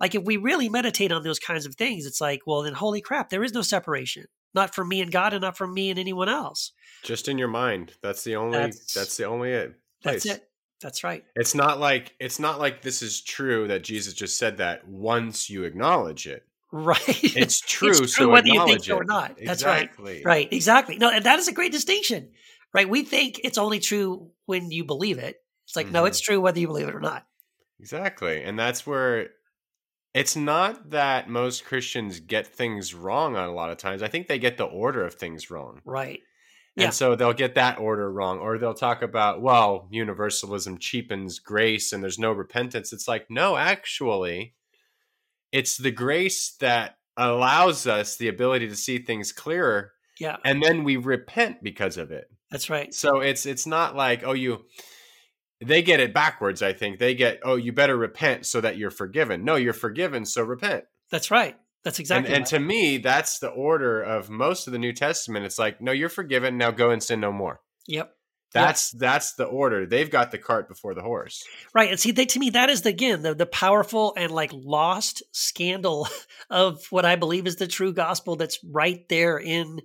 Like if we really meditate on those kinds of things, it's like, well, then holy crap, there is no separation. Not from me and God, and not from me and anyone else. Just in your mind. That's the only, that's, that's the only place. That's it. That's right. It's not like, it's not like this is true that Jesus just said that once you acknowledge it. Right. It's true, it's true so whether you think so or not. That's exactly. right. Right, exactly. No, and that is a great distinction, right? We think it's only true when you believe it. It's like, mm-hmm. no, it's true whether you believe it or not. Exactly. And that's where it's not that most Christians get things wrong on a lot of times. I think they get the order of things wrong. Right. And yeah. so they'll get that order wrong, or they'll talk about, well, universalism cheapens grace and there's no repentance. It's like, no, actually, it's the grace that allows us the ability to see things clearer. Yeah. And then we repent because of it. That's right. So it's it's not like, oh, you, they get it backwards, I think. They get, oh, you better repent so that you're forgiven. No, you're forgiven, so repent. That's right. That's exactly and, right. And to me, that's the order of most of the New Testament. It's like, no, you're forgiven, now go and sin no more. Yep. That's yeah. that's the order. They've got the cart before the horse. Right. And see, they, to me, that is, the, again, the, the powerful and like lost scandal of what I believe is the true gospel that's right there in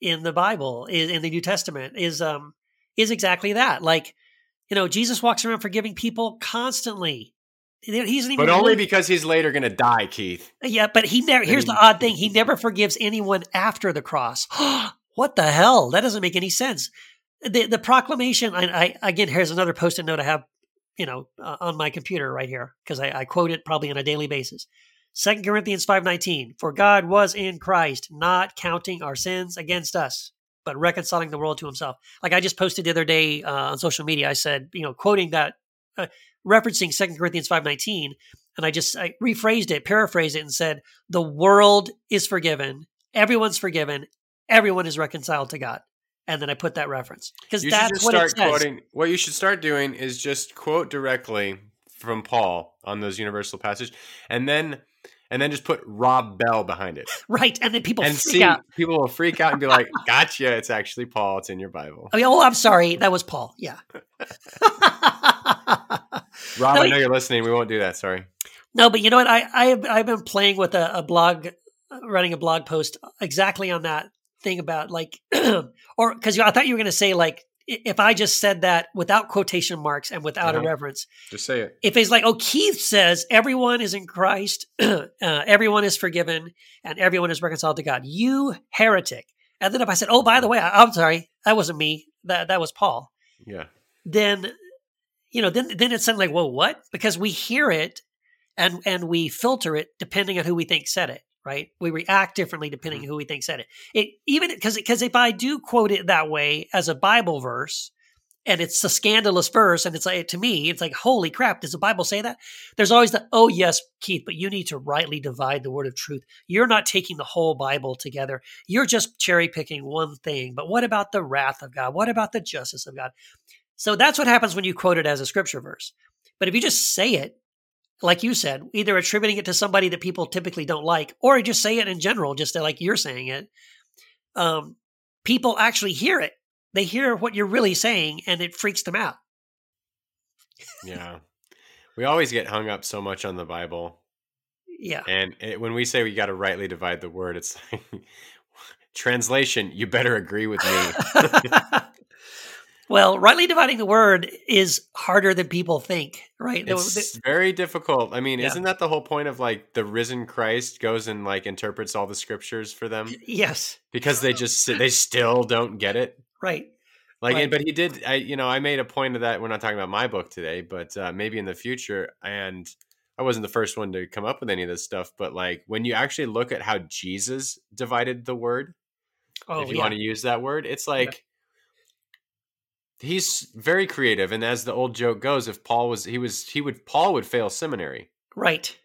in the Bible, in, in the New Testament, is um is exactly that. Like, you know, Jesus walks around forgiving people constantly. He's even but only really, because he's later going to die, Keith. Yeah, but he never. Here's the odd thing. He never forgives anyone after the cross. What the hell? That doesn't make any sense. The the proclamation, I, I again, here's another post-it note I have, you know, uh, on my computer right here, because I, I quote it probably on a daily basis. Second Corinthians five nineteen, for God was in Christ, not counting our sins against us, but reconciling the world to himself. Like I just posted the other day uh, on social media, I said, you know, quoting that, uh, referencing Second Corinthians five nineteen, and I just I rephrased it, paraphrased it, and said, the world is forgiven, everyone's forgiven, everyone is reconciled to God. And then I put that reference because that's what it says. Quoting, what you should start doing is just quote directly from Paul on those universal passages, and then and then just put Rob Bell behind it. Right, and then people and freak see, out. People will freak out and be like, "Gotcha! It's actually Paul. It's in your Bible." I mean, oh, I'm sorry, that was Paul. Yeah, Rob, no, I know you're listening. We won't do that. Sorry. No, but you know what? I I have, I've been playing with a, a blog, writing a blog post exactly on that. Thing about like, or because I thought you were going to say like, if I just said that without quotation marks and without uh-huh. a reference, just say it. If it's like, oh, Keith says everyone is in Christ, uh, everyone is forgiven, and everyone is reconciled to God. You heretic! And then if I said, oh, by the way, I, I'm sorry, that wasn't me. That that was Paul. Yeah. Then, you know, then then it's something like, whoa, what? Because we hear it, and and we filter it depending on who we think said it. Right? We react differently depending mm-hmm. on who we think said it. It even because because if I do quote it that way as a Bible verse, and it's a scandalous verse, and it's like, to me, it's like, holy crap, does the Bible say that? There's always the, oh yes, Keith, but you need to rightly divide the word of truth. You're not taking the whole Bible together. You're just cherry picking one thing. But what about the wrath of God? What about the justice of God? So that's what happens when you quote it as a scripture verse. But if you just say it, like you said, either attributing it to somebody that people typically don't like, or you just say it in general, just like you're saying it, um, people actually hear it. They hear what you're really saying, and it freaks them out. Yeah. We always get hung up so much on the Bible. Yeah. And it, when we say we got to rightly divide the word, it's like, translation, you better agree with me. Well, rightly dividing the word is harder than people think, right? It's very difficult. I mean, yeah. Isn't that the whole point of like the risen Christ goes and like interprets all the scriptures for them? Yes. Because they just, they still don't get it. Right. Like, right. But he did, I, you know, I made a point of that. We're not talking about my book today, but uh, maybe in the future. And I wasn't the first one to come up with any of this stuff, but like when you actually look at how Jesus divided the word, oh, if you yeah. want to use that word, it's like, yeah. He's very creative, and as the old joke goes, if Paul was, he was, he would, Paul would fail seminary, right?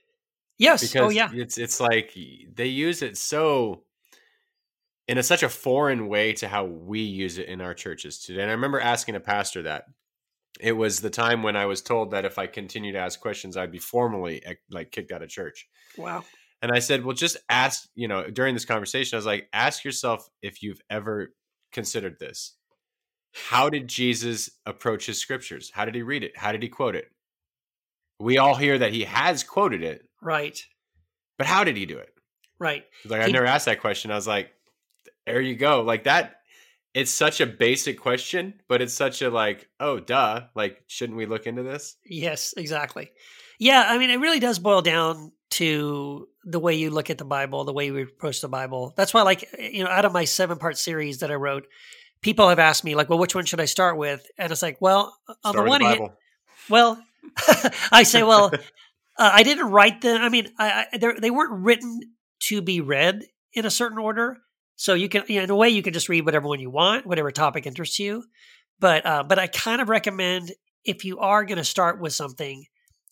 Yes, because oh yeah, it's it's like they use it so in a, such a foreign way to how we use it in our churches today. And I remember asking a pastor that it was the time when I was told that if I continued to ask questions, I'd be formally like kicked out of church. Wow! And I said, well, just ask. You know, during this conversation, I was like, ask yourself if you've ever considered this. How did Jesus approach his scriptures? How did he read it? How did he quote it? We all hear that he has quoted it. Right. But how did he do it? Right. Like I he, never asked that question. I was like, there you go. Like that, it's such a basic question, but it's such a like, oh, duh. Like, shouldn't we look into this? Yes, exactly. Yeah. I mean, it really does boil down to the way you look at the Bible, the way you approach the Bible. That's why, like, you know, out of my seven part series that I wrote, people have asked me, like, well, which one should I start with? And it's like, well, on the one hand, well, I say, well, uh, I didn't write them. I mean, I, I, they weren't written to be read in a certain order. So you can, you know, in a way, you can just read whatever one you want, whatever topic interests you. But, uh, but I kind of recommend if you are going to start with something,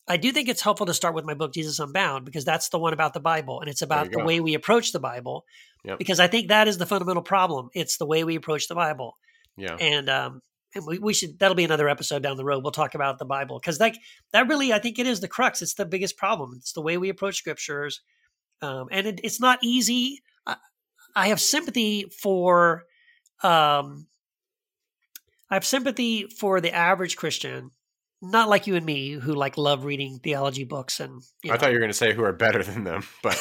I do think it's helpful to start with my book, Jesus Unbound, because that's the one about the Bible. And it's about the go. way we approach the Bible, yep. because I think that is the fundamental problem. It's the way we approach the Bible. Yeah. And, um, and we, we should, that'll be another episode down the road. We'll talk about the Bible. Cause like that really, I think it is the crux. It's the biggest problem. It's the way we approach scriptures. Um, and it, it's not easy. I, I have sympathy for, um, I have sympathy for the average Christian. Not like you and me, who like love reading theology books, and you know. I thought you were going to say who are better than them, but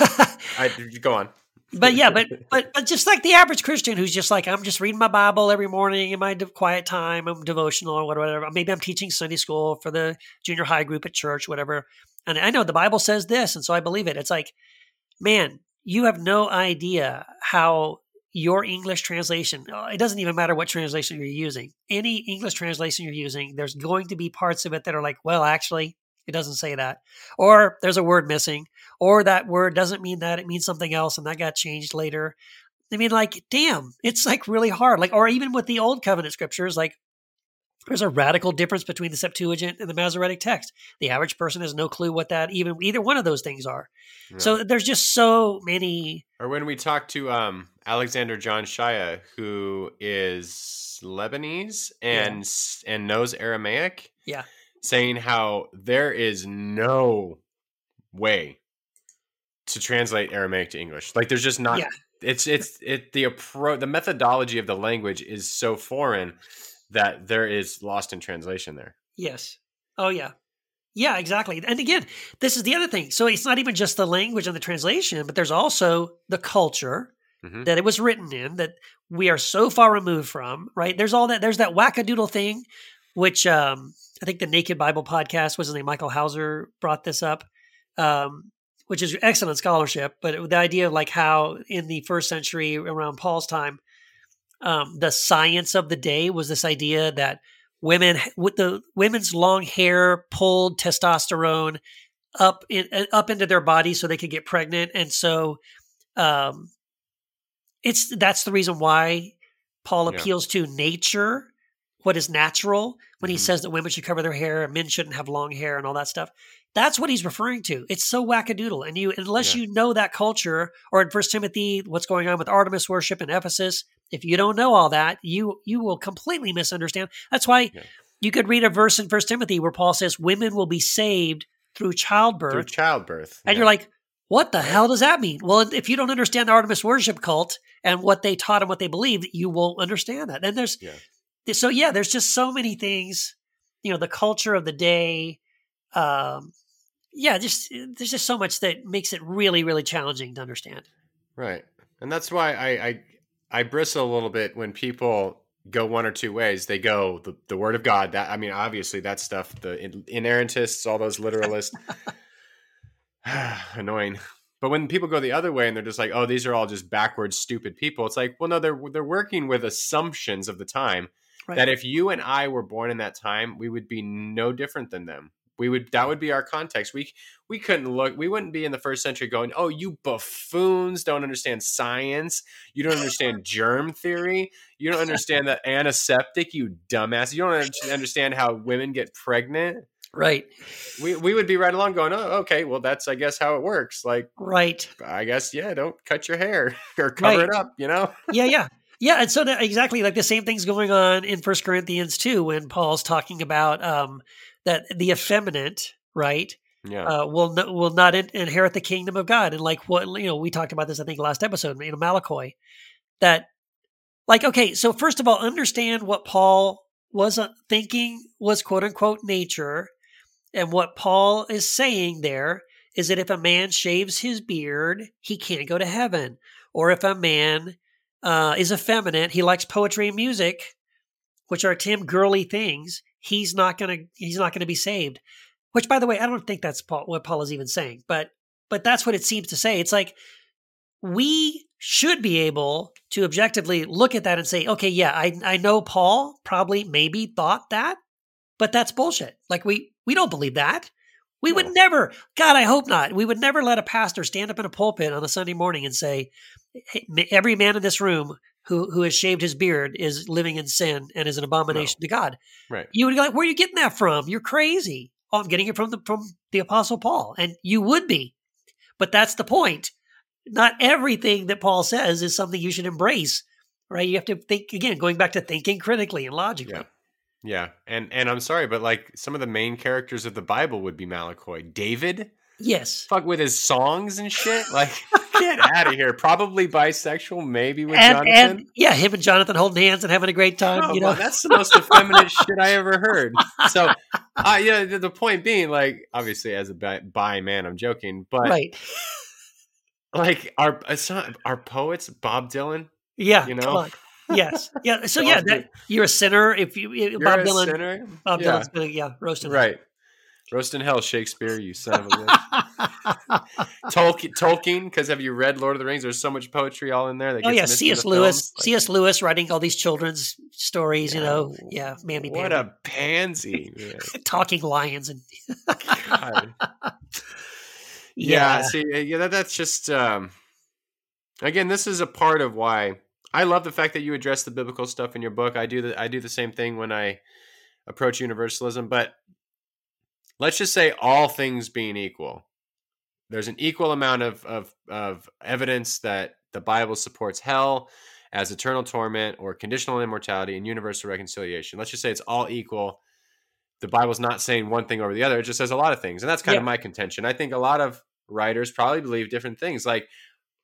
I, go on. But yeah, but, but but just like the average Christian, who's just like, I'm just reading my Bible every morning in my de- quiet time, I'm devotional or whatever. Maybe I'm teaching Sunday school for the junior high group at church, whatever. And I know the Bible says this, and so I believe it. It's like, man, you have no idea how your English translation, it doesn't even matter what translation you're using. Any English translation you're using, there's going to be parts of it that are like, well, actually, it doesn't say that. Or there's a word missing. Or that word doesn't mean that. It means something else, and that got changed later. I mean, like, damn, it's like really hard. Like, or even with the Old Covenant scriptures, like, there's a radical difference between the Septuagint and the Masoretic text. The average person has no clue what that even either one of those things are. Yeah. So there's just so many. Or when we talk to um, Alexander John Shaya, who is Lebanese and yeah. and knows Aramaic, yeah, saying how there is no way to translate Aramaic to English. Like there's just not. Yeah. It's it's it the appro- the methodology of the language is so foreign that there is lost in translation there. Yes. Oh, yeah. Yeah, exactly. And again, this is the other thing. So it's not even just the language and the translation, but there's also the culture mm-hmm. that it was written in that we are so far removed from, right? There's all that. There's that wackadoodle thing, which um, I think the Naked Bible podcast was his name. Michael Hauser brought this up, um, which is excellent scholarship. But it, the idea of like how in the first century around Paul's time, Um, the science of the day was this idea that women with the women's long hair pulled testosterone up in, up into their bodies so they could get pregnant. And so um, it's that's the reason why Paul appeals yeah. to nature what is natural when mm-hmm. he says that women should cover their hair and men shouldn't have long hair and all that stuff. That's what he's referring to. It's so wackadoodle. And you, unless yeah. you know that culture, or in First Timothy, what's going on with Artemis worship in Ephesus, if you don't know all that, you you will completely misunderstand. That's why yeah. you could read a verse in First Timothy where Paul says, women will be saved through childbirth. Through childbirth. And yeah. you're like, what the hell does that mean? Well, if you don't understand the Artemis worship cult and what they taught and what they believed, you won't understand that. And there's, yeah. so yeah, there's just so many things, you know, the culture of the day. Um, yeah, just there's just so much that makes it really, really challenging to understand. Right. And that's why I, I, I bristle a little bit when people go one or two ways. They go the, the word of God. That I mean, obviously that stuff, the inerrantists, all those literalists, annoying. But when people go the other way and they're just like, oh, these are all just backwards, stupid people. It's like, well, no, they're, they're working with assumptions of the time right. that if you and I were born in that time, we would be no different than them. We would, that would be our context. We, we couldn't look, we wouldn't be in the first century going, oh, you buffoons don't understand science. You don't understand germ theory. You don't understand the antiseptic, you dumbass. You don't understand how women get pregnant. Right. We, we would be right along going, oh, okay, well, that's, I guess, how it works. Like, right. I guess, yeah, don't cut your hair or cover right. it up, you know? Yeah, yeah. Yeah. And so that, exactly like the same thing's going on in First Corinthians two, when Paul's talking about, um, that the effeminate, right, yeah. uh, will no, will not in, inherit the kingdom of God. And like what, you know, we talked about this, I think, last episode, you know, Malakoi, that like, okay, so first of all, understand what Paul was uh, thinking was quote unquote nature. And what Paul is saying there is that if a man shaves his beard, he can't go to heaven. Or if a man uh, is effeminate, he likes poetry and music, which are Tim girly things, he's not gonna he's not gonna be saved. Which, by the way, I don't think that's Paul, what Paul is even saying, but but that's what it seems to say. It's like we should be able to objectively look at that and say, okay, yeah, I I know Paul probably maybe thought that, but that's bullshit. Like we we don't believe that. We no. would never. God, I hope not. We would never let a pastor stand up in a pulpit on a Sunday morning and say, hey, every man in this room who who has shaved his beard is living in sin and is an abomination no. to God. Right. You would go like, where are you getting that from? You're crazy. Oh, I'm getting it from the from the Apostle Paul. And you would be. But that's the point. Not everything that Paul says is something you should embrace. Right? You have to think, again, going back to thinking critically and logically. Yeah. Yeah. And and I'm sorry, but like some of the main characters of the Bible would be Malakoi. David? Yes. Fuck with his songs and shit. Like, get out of here. Probably bisexual, maybe with and, Jonathan. And, yeah, him and Jonathan holding hands and having a great time. Oh, you know? Well, that's the most effeminate shit I ever heard. So, uh, yeah, the, the point being, like, obviously as a bi, bi man, I'm joking, but right. like, our our poets, Bob Dylan. Yeah, you know. Yes. Yeah. So yeah, that, you're a sinner. If you, you're Bob a Dylan, sinner? Bob yeah. Dylan's been, yeah, roasting. Right. Hell. Roast in hell, Shakespeare, you son of a bitch. Tolkien, Tolkien, because have you read Lord of the Rings? There's so much poetry all in there. That oh, gets yeah, C S. Lewis, like, C S. Lewis writing all these children's stories, yeah, you know. Yeah, mammy what Pammy. A pansy. Talking lions. and God. Yeah. yeah, see, yeah, that, that's just, um, again, this is a part of why I love the fact that you address the biblical stuff in your book. I do the, I do the same thing when I approach universalism, but let's just say all things being equal, there's an equal amount of, of, of evidence that the Bible supports hell as eternal torment or conditional immortality and universal reconciliation. Let's just say it's all equal. The Bible's not saying one thing over the other. It just says a lot of things. And that's kind yeah. of my contention. I think a lot of writers probably believe different things. Like,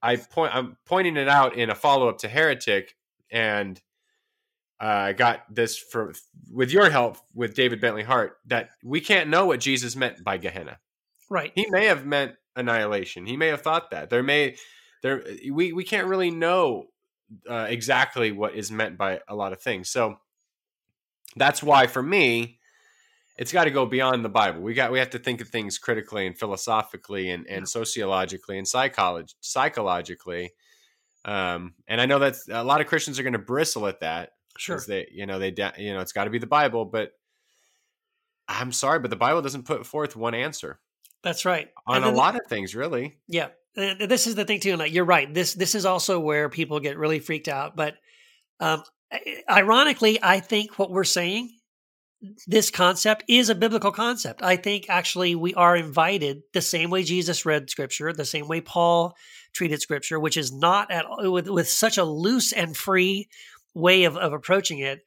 I point, I'm pointing it out in a follow-up to Heretic, and I uh, got this for with your help with David Bentley Hart, that we can't know what Jesus meant by Gehenna. Right. He may have meant annihilation. He may have thought that there may there we, we can't really know uh, exactly what is meant by a lot of things. So that's why for me, it's got to go beyond the Bible. We got we have to think of things critically and philosophically and, and sociologically and psychology, psychologically. Um, and I know that a lot of Christians are going to bristle at that. Sure. They, you know, they, you know, it's got to be the Bible, but I'm sorry, but the Bible doesn't put forth one answer. That's right. On a lot of things, really. Yeah. And this is the thing too. Like, you're right. This, this is also where people get really freaked out, but, um, Ironically, I think what we're saying, this concept is a biblical concept. I think actually we are invited the same way Jesus read Scripture, the same way Paul treated Scripture, which is not at all, with, with such a loose and free way of, of approaching it.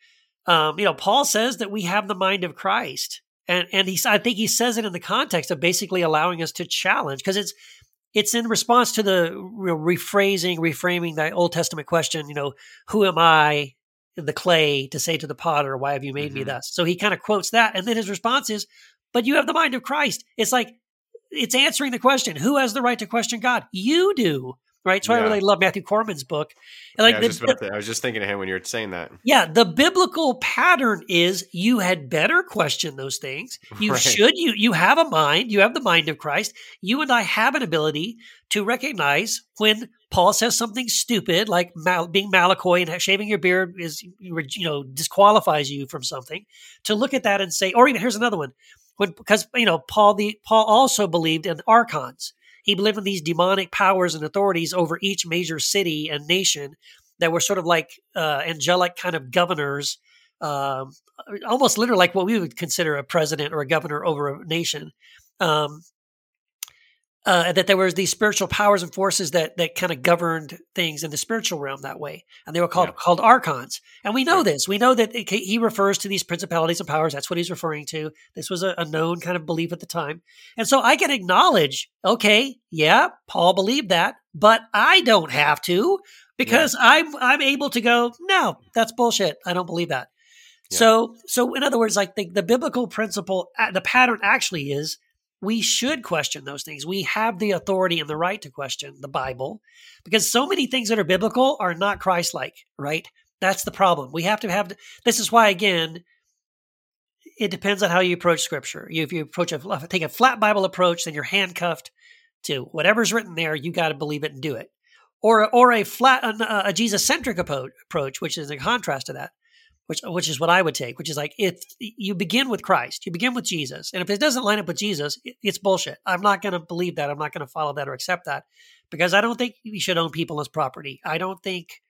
Um, you know, Paul says that we have the mind of Christ, and and he, I think he says it in the context of basically allowing us to challenge, because it's it's in response to the rephrasing, reframing that Old Testament question. You know, who am I? The clay to say to the potter, why have you made mm-hmm. me thus? So he kind of quotes that. And then his response is, but you have the mind of Christ. It's like, it's answering the question, who has the right to question God? You do. Right. So yeah. I really love Matthew Corman's book. And like, yeah, I, was the, just about to, I was just thinking of him when you were saying that. Yeah. The biblical pattern is you had better question those things. You right. should, you, you have a mind, you have the mind of Christ. You and I have an ability to recognize when Paul says something stupid, like mal- being Malakoi and shaving your beard is, you know, disqualifies you from something, to look at that and say, or even here's another one. When, because, you know, Paul, the, Paul also believed in archons. He believed in these demonic powers and authorities over each major city and nation that were sort of like uh, angelic kind of governors, um, almost literally like what we would consider a president or a governor over a nation. Um, uh, that there was these spiritual powers and forces that that kind of governed things in the spiritual realm that way, and they were called yeah. called archons. And we know yeah. this. We know that it, he refers to these principalities and powers. That's what he's referring to. This was a, a known kind of belief at the time. And so I can acknowledge, okay, yeah, Paul believed that, but I don't have to, because yeah. I'm I'm able to go, no, that's bullshit. I don't believe that. Yeah. So so in other words, like the, the biblical principle, the pattern actually is, we should question those things. We have the authority and the right to question the Bible, because so many things that are biblical are not Christ-like, right? That's the problem. We have to have, this is why, again, it depends on how you approach Scripture. You, if you approach a, take a flat Bible approach, then you're handcuffed to whatever's written there. You got to believe it and do it. Or, or a flat, a, a Jesus-centric approach, which is in contrast to that. Which, which is what I would take, which is like, if you begin with Christ, you begin with Jesus. And if it doesn't line up with Jesus, it, it's bullshit. I'm not going to believe that. I'm not going to follow that or accept that, because I don't think you should own people as property. I don't think,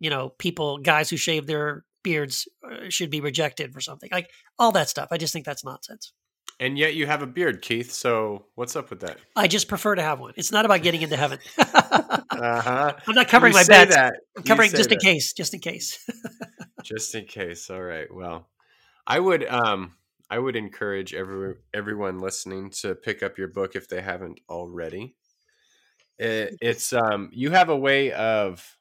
you know, people, guys who shave their beards should be rejected for something, like all that stuff. I just think that's nonsense. And yet you have a beard, Keith. So what's up with that? I just prefer to have one. It's not about getting into heaven. uh-huh. I'm not covering you my bets. That. I'm covering just that. in case, just in case. Just in case. All right. Well, I would um, I would encourage every, everyone listening to pick up your book if they haven't already. It, it's um, you have a way of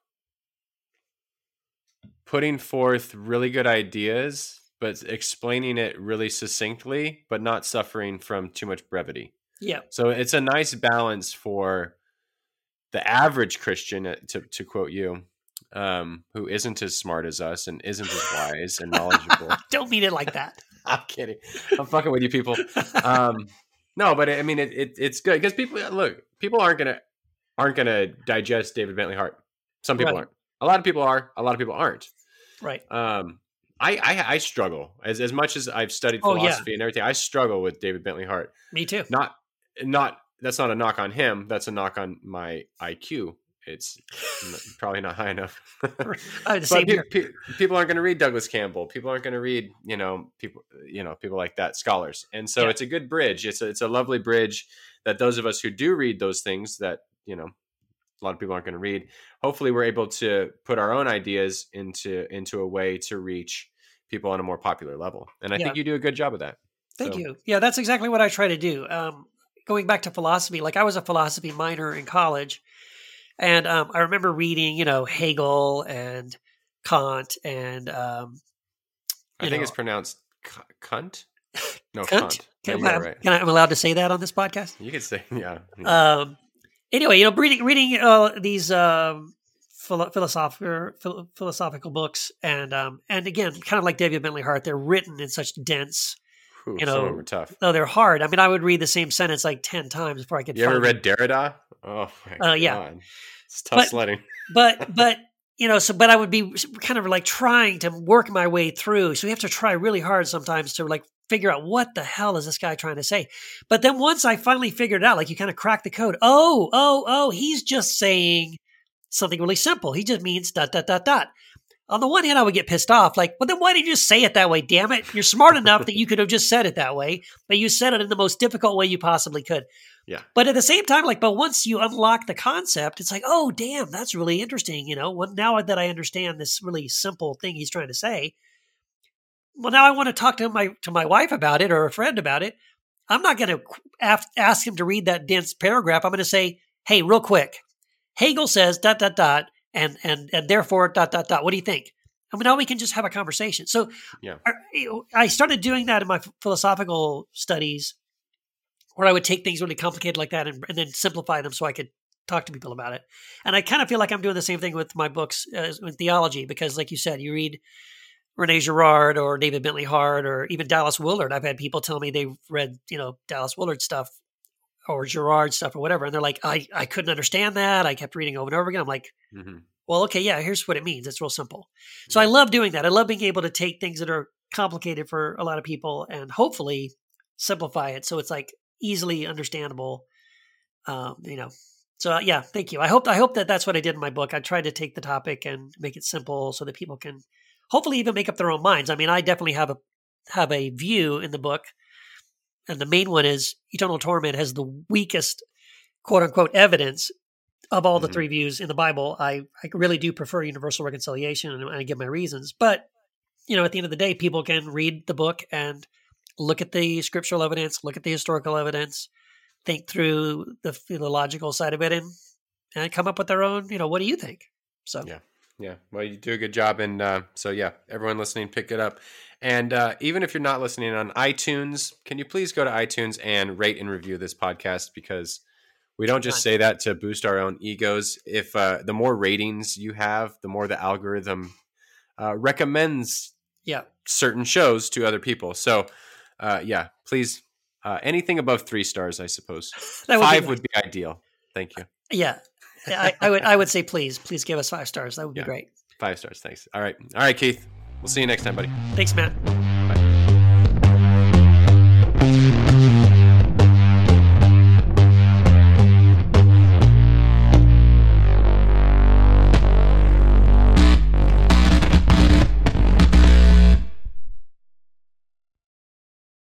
putting forth really good ideas, but explaining it really succinctly, but not suffering from too much brevity. Yeah. So it's a nice balance for the average Christian, to to quote you, um, who isn't as smart as us and isn't as wise and knowledgeable. Don't mean it like that. I'm kidding. I'm fucking with you people. Um, no, but I mean, it, it it's good because people look, people aren't going to, aren't going to digest David Bentley Hart. Some people right. aren't. A lot of people are, a lot of people aren't. Right. Um, I, I, I struggle as, as much as I've studied philosophy oh, yeah. and everything. I struggle with David Bentley Hart. Me too. Not, not, that's not a knock on him. That's a knock on my I Q. It's probably not high enough. pe- pe- people aren't going to read Douglas Campbell. People aren't going to read, you know, people, you know, people like that, scholars. And so yeah. it's a good bridge. It's a, it's a lovely bridge that those of us who do read those things that, you know, a lot of people aren't going to read. Hopefully we're able to put our own ideas into, into a way to reach people on a more popular level. And I yeah. think you do a good job of that. Thank so. you. Yeah, that's exactly what I try to do. Um, going back to philosophy, like I was a philosophy minor in college. And um, I remember reading, you know, Hegel and Kant and um, I think know, it's pronounced c- cunt. No, cunt. Kant. Can, yeah, I, right. can I, I'm allowed to say that on this podcast. You could say, yeah. yeah. Um, anyway, you know, reading reading uh, these um, philo- philosophical philo- philosophical books, and um, and again, kind of like David Bentley Hart, they're written in such dense. Ooh, you know, tough. No, they're hard. I mean, I would read the same sentence like ten times before I could. You ever read Derrida? Oh, my uh, yeah. God. It's tough but, sledding. but, but, you know, so, but I would be kind of like trying to work my way through. So you have to try really hard sometimes to like figure out what the hell is this guy trying to say. But then once I finally figured it out, like you kind of crack the code. Oh, oh, oh, he's just saying something really simple. He just means dot, dot, dot, dot. on the one hand, I would get pissed off. Like, well, then why did you say it that way? Damn it. You're smart enough that you could have just said it that way, but you said it in the most difficult way you possibly could. Yeah. But at the same time, like, but once you unlock the concept, it's like, oh, damn, that's really interesting. You know, well, now that I understand this really simple thing he's trying to say, well, now I want to talk to my, to my wife about it or a friend about it. I'm not going to ask him to read that dense paragraph. I'm going to say, hey, real quick, Hegel says dot, dot, dot. And and and therefore, dot, dot, dot. What do you think? I mean, now we can just have a conversation. So yeah. I started doing that in my philosophical studies where I would take things really complicated like that and, and then simplify them so I could talk to people about it. And I kind of feel like I'm doing the same thing with my books, uh, with theology, because like you said, you read Rene Girard or David Bentley Hart or even Dallas Willard. I've had people tell me they've read, you know, Dallas Willard stuff or Girard stuff or whatever. And they're like, I, I couldn't understand that. I kept reading over and over again. I'm like, mm-hmm. well, okay, yeah, here's what it means. It's real simple. Mm-hmm. So I love doing that. I love being able to take things that are complicated for a lot of people and hopefully simplify it. So it's like easily understandable, um, you know? So uh, yeah, thank you. I hope, I hope that that's what I did in my book. I tried to take the topic and make it simple so that people can hopefully even make up their own minds. I mean, I definitely have a, have a view in the book. And the main one is eternal torment has the weakest, quote unquote, evidence of all the mm-hmm. three views in the Bible. I, I really do prefer universal reconciliation, and I give my reasons. But, you know, at the end of the day, people can read the book and look at the scriptural evidence, look at the historical evidence, think through the theological side of it, and, and come up with their own, you know, what do you think? So, yeah. Yeah. Well, you do a good job. And uh, so, yeah, everyone listening, pick it up. And uh, even if you're not listening on iTunes, can you please go to iTunes and rate and review this podcast? Because we don't just say that to boost our own egos. If uh, the more ratings you have, the more the algorithm uh, recommends yeah. certain shows to other people. So, uh, yeah, please, uh, anything above three stars, I suppose. Would five be would be ideal. Thank you. Yeah. I, I would I would say please, please give us five stars. That would be yeah. great. Five stars, thanks. All right. All right, Keith. We'll see you next time, buddy. Thanks, Matt.